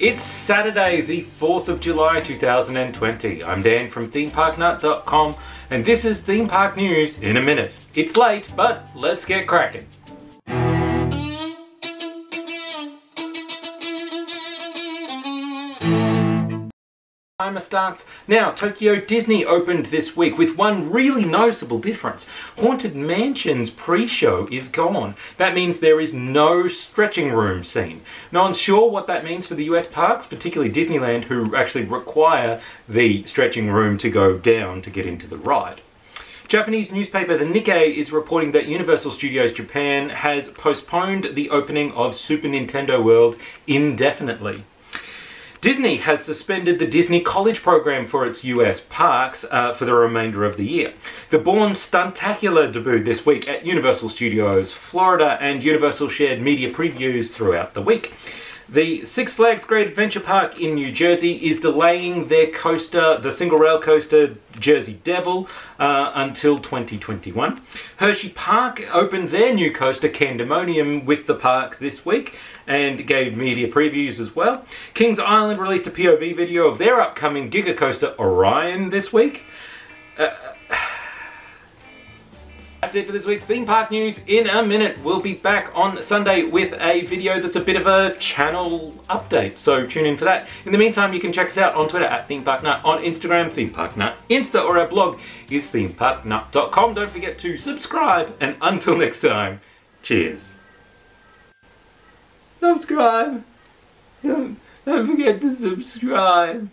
It's Saturday, the 4th of July 2020. I'm Dan from themeparknut.com and this is Theme Park News in a Minute. It's late, but let's get cracking. Timer starts now. Tokyo Disney opened this week with one really noticeable difference. Haunted Mansion's pre-show is gone. That means there is no stretching room scene. No one's sure what that means for the US parks, particularly Disneyland, who actually require the stretching room to go down to get into the ride. Japanese newspaper the Nikkei is reporting that Universal Studios Japan has postponed the opening of Super Nintendo World indefinitely. Disney has suspended the Disney College program for its US parks for the remainder of the year. The Bourne Stuntacular debuted this week at Universal Studios Florida, and Universal shared media previews throughout the week. The Six Flags Great Adventure Park in New Jersey is delaying their coaster, the single rail coaster Jersey Devil, until 2021. Hershey Park opened their new coaster Candemonium with the park this week and gave media previews as well. Kings Island released a POV video of their upcoming giga coaster Orion this week. That's it for this week's Theme Park News in a Minute. We'll be back on Sunday with a video that's a bit of a channel update, so tune in for that. In the meantime, you can check us out on Twitter at ThemeParkNut, on Instagram, ThemeParkNut Insta, or our blog is themeparknut.com. Don't forget to subscribe, and until next time, cheers. Subscribe. Don't forget to subscribe.